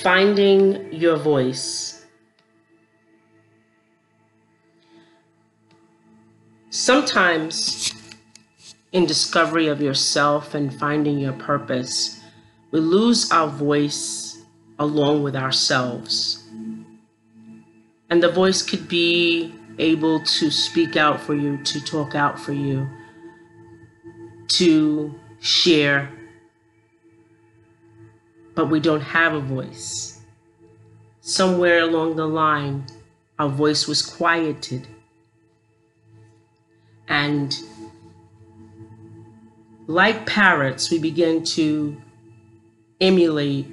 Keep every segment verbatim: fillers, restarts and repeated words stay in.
finding your voice. Sometimes in discovery of yourself and finding your purpose, we lose our voice along with ourselves. And the voice could be able to speak out for you, to talk out for you, to share. But we don't have a voice. Somewhere along the line, our voice was quieted. And like parrots, we begin to emulate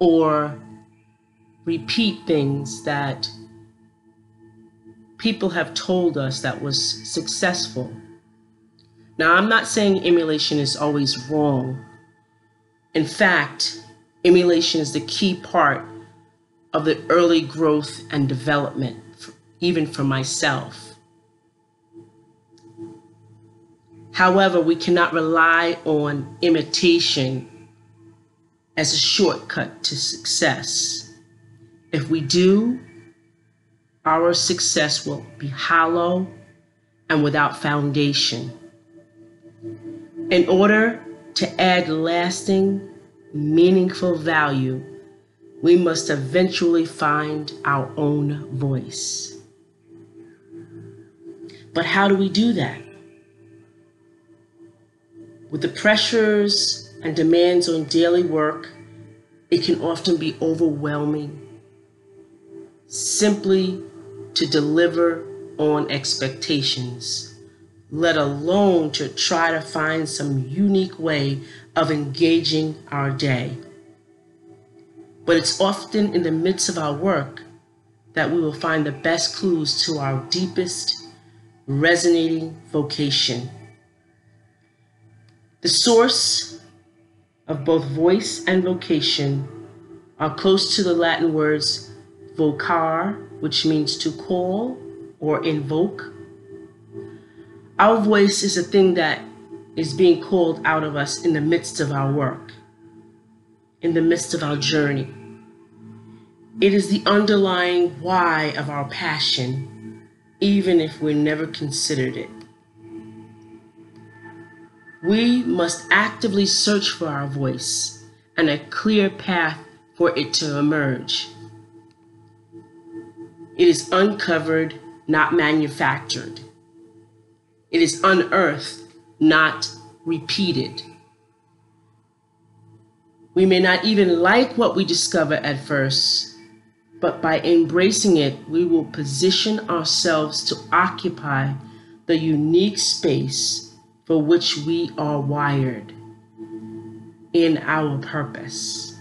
or repeat things that people have told us that was successful. Now, I'm not saying emulation is always wrong. In fact, emulation is the key part of the early growth and development, even for myself. However, we cannot rely on imitation as a shortcut to success. If we do, our success will be hollow and without foundation. In order to add lasting, meaningful value, we must eventually find our own voice. But how do we do that? With the pressures and demands on daily work, it can often be overwhelming simply to deliver on expectations, let alone to try to find some unique way of engaging our day. But it's often in the midst of our work that we will find the best clues to our deepest, resonating vocation. The source of both voice and vocation are close to the Latin words vocare, which means to call or invoke. Our voice is a thing that is being called out of us in the midst of our work, in the midst of our journey. It is the underlying why of our passion, even if we never considered it. We must actively search for our voice and a clear path for it to emerge. It is uncovered, not manufactured. It is unearthed, not repeated. We may not even like what we discover at first, but by embracing it, we will position ourselves to occupy the unique space for which we are wired in our purpose.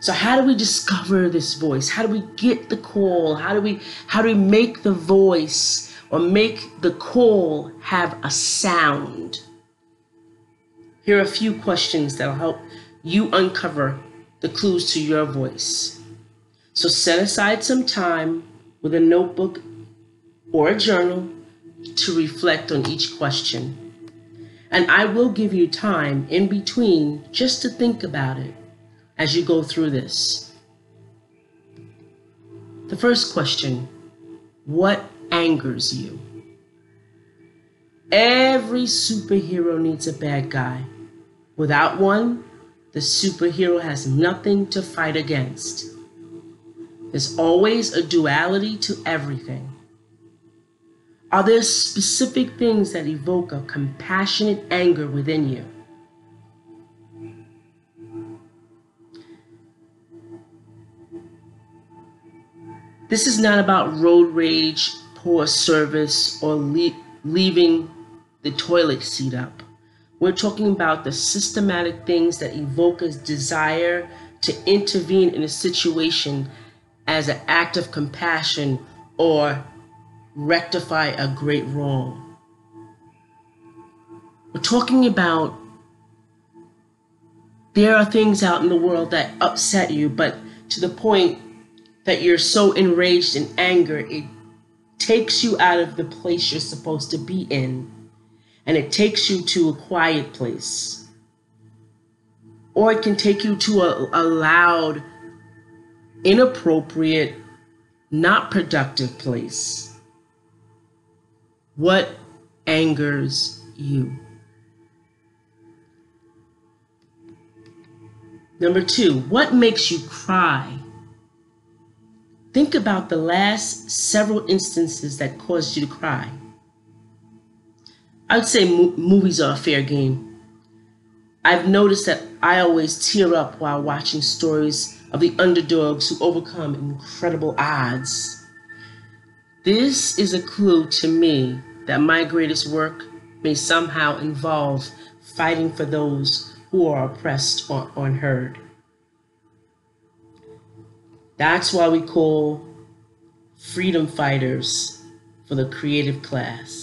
So how do we discover this voice? How do we get the call? How do we, how do we make the voice or make the call have a sound? Here are a few questions that will help you uncover the clues to your voice. So set aside some time with a notebook or a journal to reflect on each question. And I will give you time in between just to think about it as you go through this. The first question, what angers you? Every superhero needs a bad guy. Without one, the superhero has nothing to fight against. There's always a duality to everything. Are there specific things that evoke a compassionate anger within you? This is not about road rage, poor service, or le leaving the toilet seat up. We're talking about the systematic things that evoke a desire to intervene in a situation as an act of compassion or rectify a great wrong. We're talking about there are things out in the world that upset you, but to the point that you're so enraged and anger, it takes you out of the place you're supposed to be in, and it takes you to a quiet place. or it can take you to a, a loud, inappropriate, not productive place. What angers you? Number two, what makes you cry? Think about the last several instances that caused you to cry. I would say mo movies are a fair game. I've noticed that I always tear up while watching stories of the underdogs who overcome incredible odds. This is a clue to me that my greatest work may somehow involve fighting for those who are oppressed or unheard. That's why we call freedom fighters for the creative class.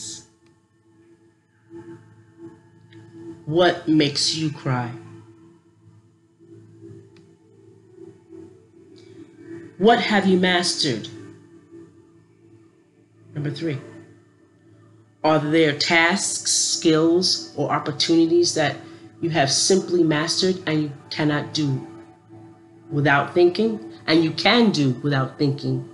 What makes you cry? What have you mastered? Number three, are there tasks, skills, or opportunities that you have simply mastered and you cannot do without thinking? And you can do without thinking.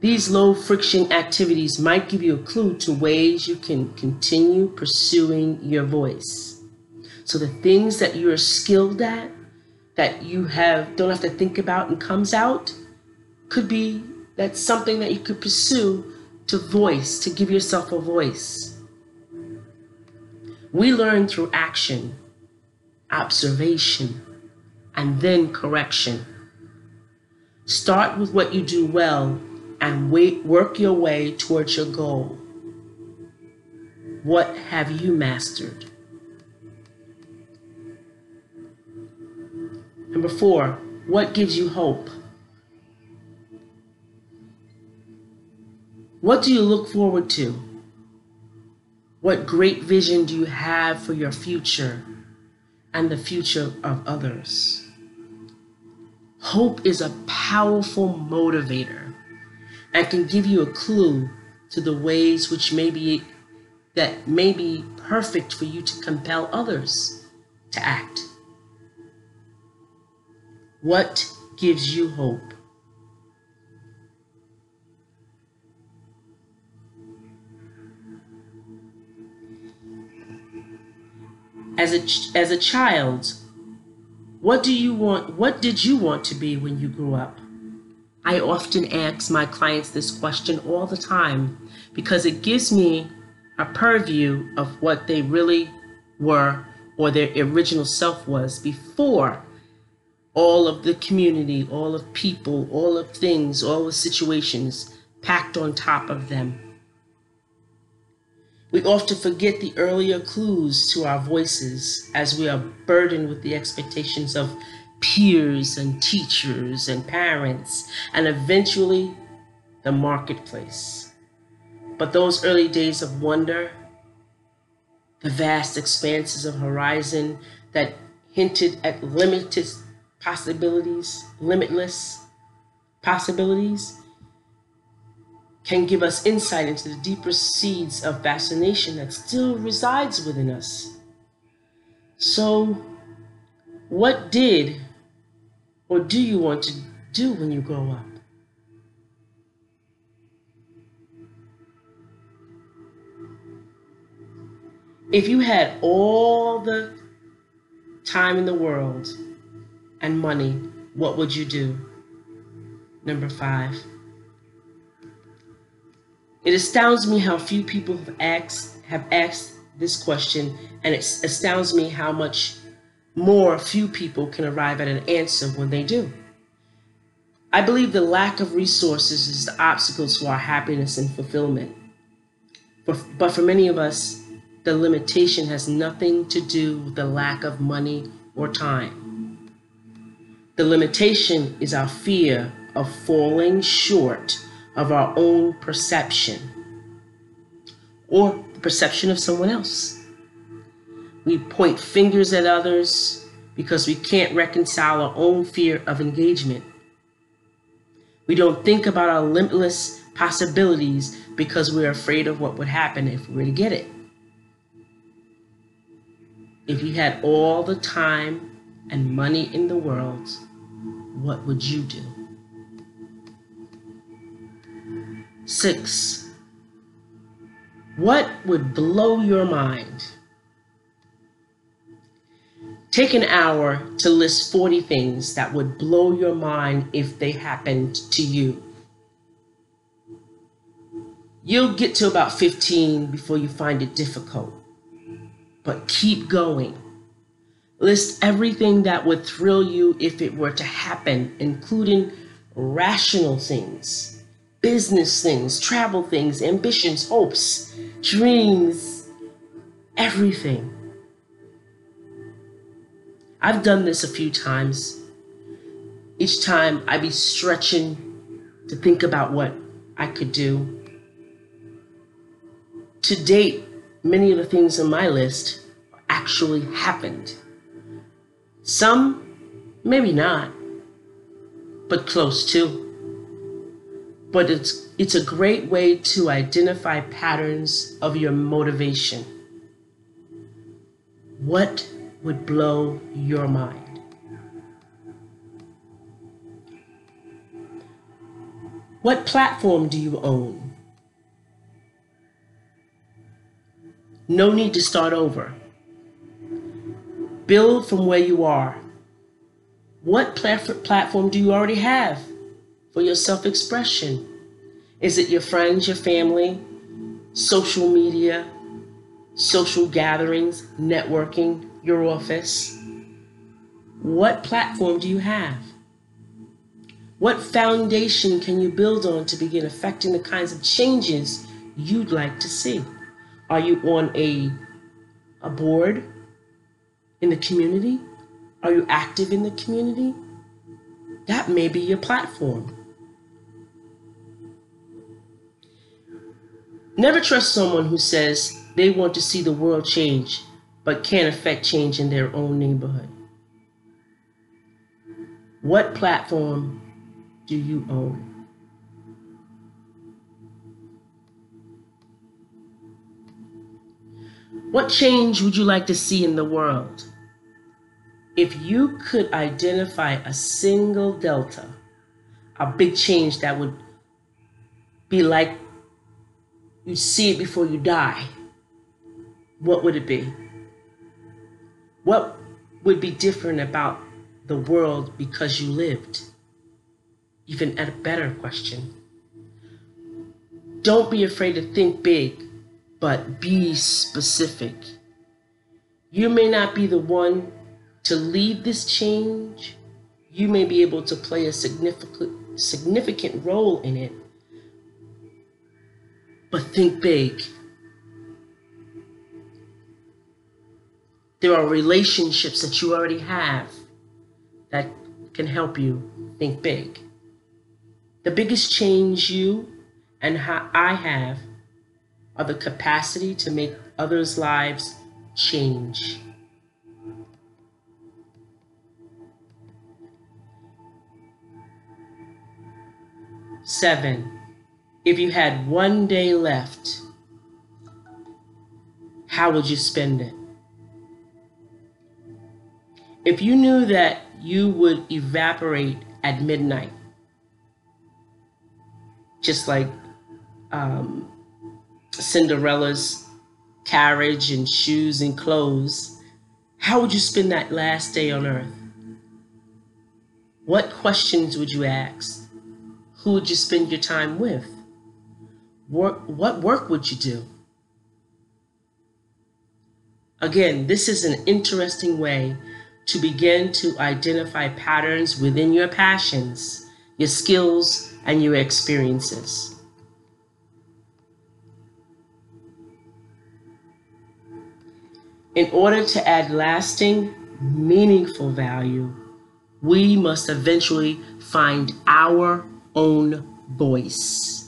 These low friction activities might give you a clue to ways you can continue pursuing your voice. So the things that you're skilled at, that you have, don't have to think about and comes out, could be that's something that you could pursue to voice, to give yourself a voice. We learn through action, observation, and then correction. Start with what you do well and wait, work your way towards your goal. What have you mastered? Number four, what gives you hope? What do you look forward to? What great vision do you have for your future and the future of others? Hope is a powerful motivator and can give you a clue to the ways which may be, that may be perfect for you to compel others to act. What gives you hope? As a, ch as a child, What do you want? What did you want to be when you grew up? I often ask my clients this question all the time because it gives me a purview of what they really were or their original self was before all of the community, all of people, all of things, all of situations packed on top of them. We often forget the earlier clues to our voices as we are burdened with the expectations of peers and teachers and parents and eventually the marketplace. But those early days of wonder, the vast expanses of horizon that hinted at limited possibilities, limitless possibilities, can give us insight into the deeper seeds of fascination that still resides within us. So, what did or do you want to do when you grow up? If you had all the time in the world and money, what would you do? Number five. It astounds me how few people have asked, have asked this question, and it astounds me how much more few people can arrive at an answer when they do. I believe the lack of resources is the obstacle to our happiness and fulfillment. But, but for many of us, the limitation has nothing to do with the lack of money or time. The limitation is our fear of falling short of our own perception or the perception of someone else. We point fingers at others because we can't reconcile our own fear of engagement. We don't think about our limitless possibilities because we're afraid of what would happen if we were to get it. If you had all the time and money in the world, what would you do? Six, what would blow your mind? Take an hour to list forty things that would blow your mind if they happened to you. You'll get to about fifteen before you find it difficult, but keep going. List everything that would thrill you if it were to happen, including rational things, business things, travel things, ambitions, hopes, dreams, everything. I've done this a few times. Each time I be stretching to think about what I could do. To date, many of the things on my list actually happened. Some, maybe not, but close to. But it's, it's a great way to identify patterns of your motivation. What would blow your mind? What platform do you own? No need to start over. Build from where you are. What platform do you already have for your self-expression? Is it your friends, your family, social media, social gatherings, networking, your office? What platform do you have? What foundation can you build on to begin affecting the kinds of changes you'd like to see? Are you on a, a board in the community? Are you active in the community? That may be your platform. Never trust someone who says they want to see the world change, but can't affect change in their own neighborhood. What platform do you own? What change would you like to see in the world? If you could identify a single delta, a big change that would be like you see it before you die, what would it be? What would be different about the world because you lived? Even a better question. Don't be afraid to think big, but be specific. You may not be the one to lead this change. You may be able to play a significant, significant role in it, but think big. There are relationships that you already have that can help you think big. The biggest change you and I have are the capacity to make others' lives change. Seven, if you had one day left, how would you spend it? If you knew that you would evaporate at midnight, just like um, Cinderella's carriage and shoes and clothes, how would you spend that last day on earth? What questions would you ask? Who would you spend your time with? Work, what work would you do? Again, this is an interesting way to begin to identify patterns within your passions, your skills, and your experiences. In order to add lasting, meaningful value, we must eventually find our own voice.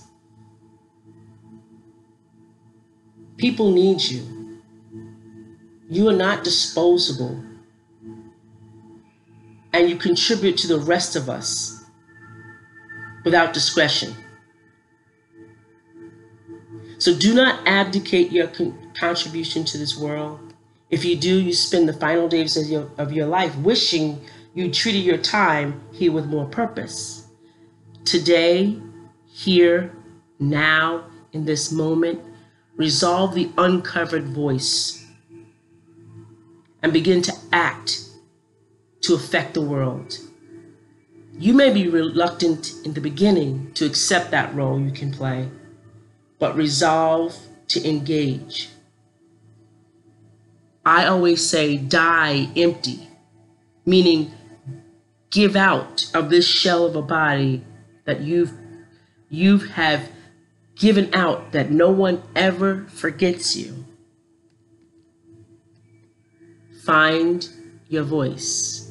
People need you. You are not disposable, and you contribute to the rest of us without discretion. So do not abdicate your con- contribution to this world. If you do, you spend the final days of your, of your life wishing you treated your time here with more purpose. Today, here, now, in this moment, resolve the uncovered voice and begin to act to affect the world. You may be reluctant in the beginning to accept that role you can play, but resolve to engage. I always say die empty, meaning give out of this shell of a body that you've, you have given out that no one ever forgets you. Find your voice.